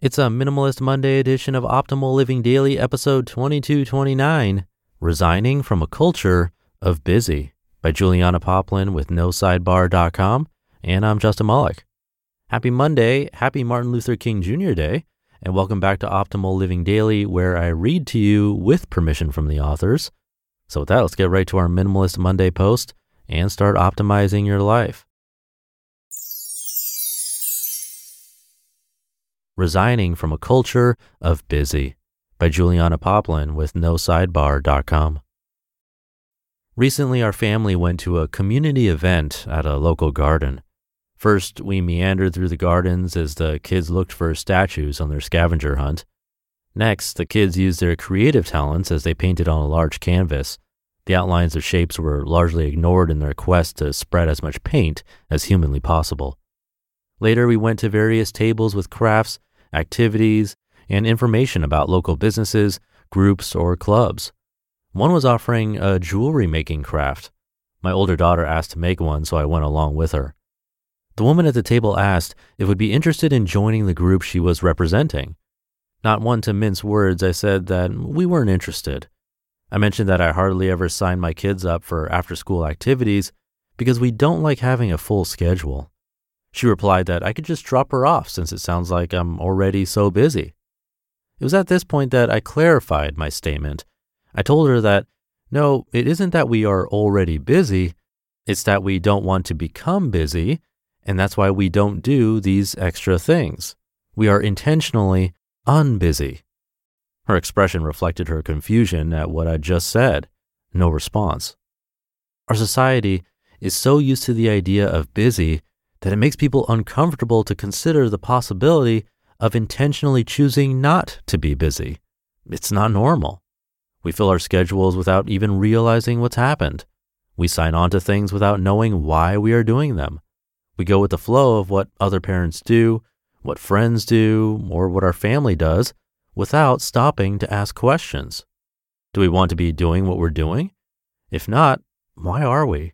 It's a Minimalist Monday edition of Optimal Living Daily, episode 2229, Resigning from a Culture of Busy, by Juliana Poplin with NoSidebar.com, and I'm Justin Mullock. Happy Monday, happy Martin Luther King Jr. Day, and welcome back to Optimal Living Daily, where I read to you with permission from the authors. So with that, let's get right to our Minimalist Monday post and start optimizing your life. Resigning from a Culture of Busy, by Juliana Poplin with NoSidebar.com. Recently, our family went to a community event at a local garden. First, we meandered through the gardens as the kids looked for statues on their scavenger hunt. Next, the kids used their creative talents as they painted on a large canvas. The outlines of shapes were largely ignored in their quest to spread as much paint as humanly possible. Later, we went to various tables with crafts, activities, and information about local businesses, groups, or clubs. One was offering a jewelry-making craft. My older daughter asked to make one, so I went along with her. The woman at the table asked if I would be interested in joining the group she was representing. Not one to mince words, I said that we weren't interested. I mentioned that I hardly ever signed my kids up for after-school activities because we don't like having a full schedule. She replied that I could just drop her off since it sounds like I'm already so busy. It was at this point that I clarified my statement. I told her that, no, it isn't that we are already busy, it's that we don't want to become busy, and that's why we don't do these extra things. We are intentionally unbusy. Her expression reflected her confusion at what I just said. No response. Our society is so used to the idea of busy that it makes people uncomfortable to consider the possibility of intentionally choosing not to be busy. It's not normal. We fill our schedules without even realizing what's happened. We sign on to things without knowing why we are doing them. We go with the flow of what other parents do, what friends do, or what our family does, without stopping to ask questions. Do we want to be doing what we're doing? If not, why are we?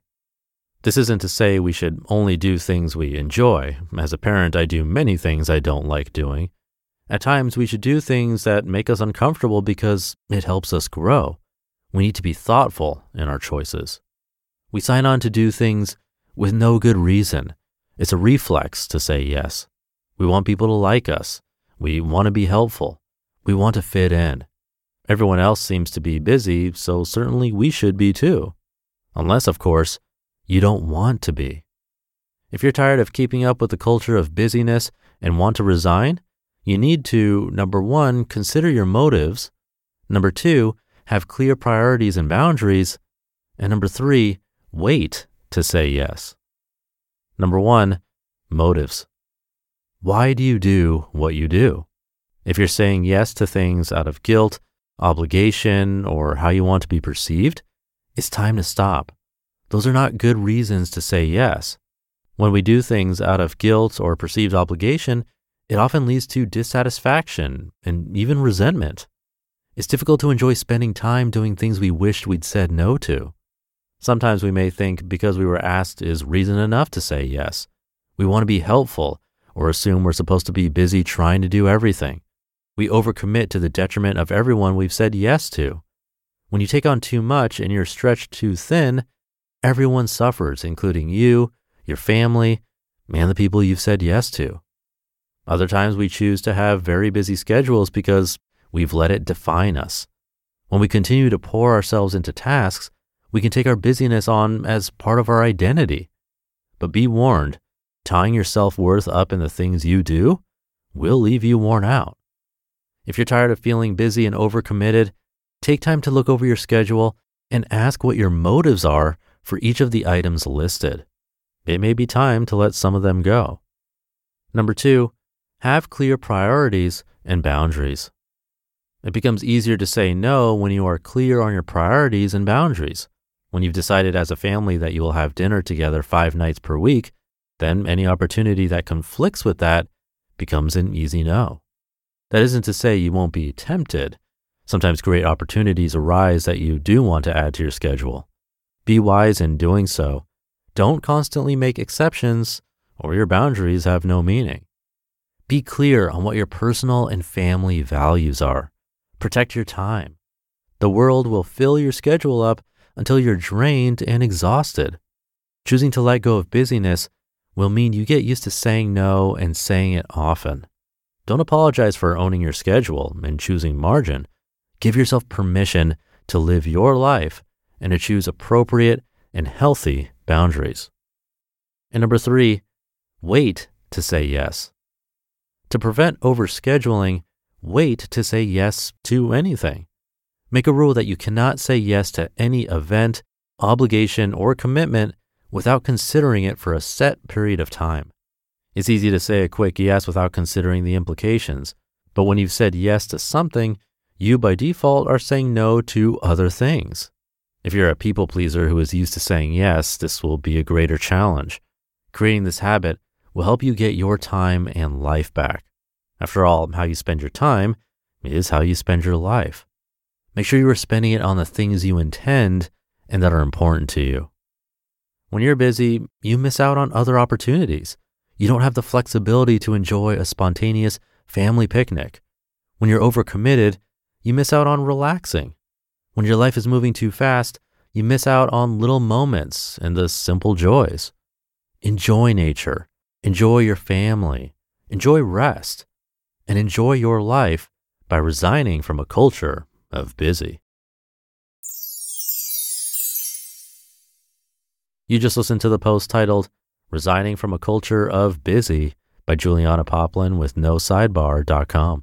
This isn't to say we should only do things we enjoy. As a parent, I do many things I don't like doing. At times, we should do things that make us uncomfortable because it helps us grow. We need to be thoughtful in our choices. We sign on to do things with no good reason. It's a reflex to say yes. We want people to like us. We want to be helpful. We want to fit in. Everyone else seems to be busy, so certainly we should be too. Unless, of course, you don't want to be. If you're tired of keeping up with the culture of busyness and want to resign, you need to, number one, consider your motives. Number two, have clear priorities and boundaries. And number three, wait to say yes. Number one, motives. Why do you do what you do? If you're saying yes to things out of guilt, obligation, or how you want to be perceived, it's time to stop. Those are not good reasons to say yes. When we do things out of guilt or perceived obligation, it often leads to dissatisfaction and even resentment. It's difficult to enjoy spending time doing things we wished we'd said no to. Sometimes we may think because we were asked is reason enough to say yes. We want to be helpful or assume we're supposed to be busy trying to do everything. We overcommit to the detriment of everyone we've said yes to. When you take on too much and you're stretched too thin, everyone suffers, including you, your family, and the people you've said yes to. Other times we choose to have very busy schedules because we've let it define us. When we continue to pour ourselves into tasks, we can take our busyness on as part of our identity. But be warned, tying your self-worth up in the things you do will leave you worn out. If you're tired of feeling busy and overcommitted, take time to look over your schedule and ask what your motives are for each of the items listed. It may be time to let some of them go. 2, have clear priorities and boundaries. It becomes easier to say no when you are clear on your priorities and boundaries. When you've decided as a family that you will have dinner together 5 nights per week, then any opportunity that conflicts with that becomes an easy no. That isn't to say you won't be tempted. Sometimes great opportunities arise that you do want to add to your schedule. Be wise in doing so. Don't constantly make exceptions, or your boundaries have no meaning. Be clear on what your personal and family values are. Protect your time. The world will fill your schedule up until you're drained and exhausted. Choosing to let go of busyness will mean you get used to saying no and saying it often. Don't apologize for owning your schedule and choosing margin. Give yourself permission to live your life and to choose appropriate and healthy boundaries. And 3, wait to say yes. To prevent overscheduling, wait to say yes to anything. Make a rule that you cannot say yes to any event, obligation, or commitment without considering it for a set period of time. It's easy to say a quick yes without considering the implications, but when you've said yes to something, you by default are saying no to other things. If you're a people pleaser who is used to saying yes, this will be a greater challenge. Creating this habit will help you get your time and life back. After all, how you spend your time is how you spend your life. Make sure you are spending it on the things you intend and that are important to you. When you're busy, you miss out on other opportunities. You don't have the flexibility to enjoy a spontaneous family picnic. When you're overcommitted, you miss out on relaxing. When your life is moving too fast, you miss out on little moments and the simple joys. Enjoy nature, enjoy your family, enjoy rest, and enjoy your life by resigning from a culture of busy. You just listened to the post titled, Resigning from a Culture of Busy by Juliana Poplin with NoSidebar.com.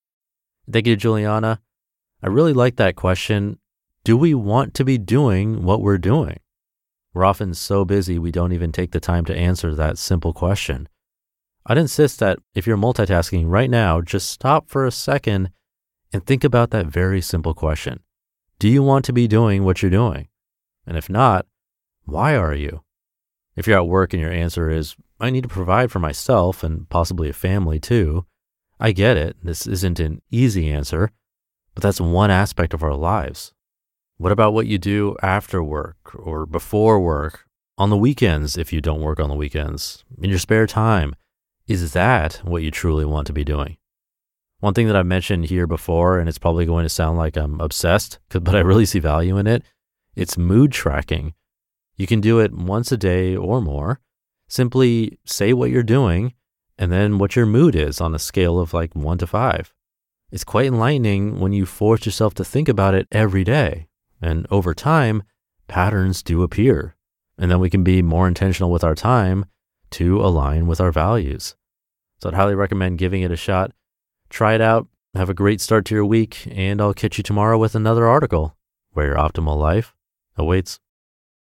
Thank you, Juliana. I really like that question. Do we want to be doing what we're doing? We're often so busy we don't even take the time to answer that simple question. I'd insist that if you're multitasking right now, just stop for a second and think about that very simple question. Do you want to be doing what you're doing? And if not, why are you? If you're at work and your answer is, I need to provide for myself and possibly a family too, I get it, this isn't an easy answer, but that's one aspect of our lives. What about what you do after work or before work, on the weekends if you don't work on the weekends, in your spare time? Is that what you truly want to be doing? One thing that I've mentioned here before, and it's probably going to sound like I'm obsessed, but I really see value in it, it's mood tracking. You can do it once a day or more. Simply say what you're doing and then what your mood is on a scale of 1 to 5. It's quite enlightening when you force yourself to think about it every day. And over time, patterns do appear. And then we can be more intentional with our time to align with our values. So I'd highly recommend giving it a shot. Try it out. Have a great start to your week. And I'll catch you tomorrow with another article where your optimal life awaits.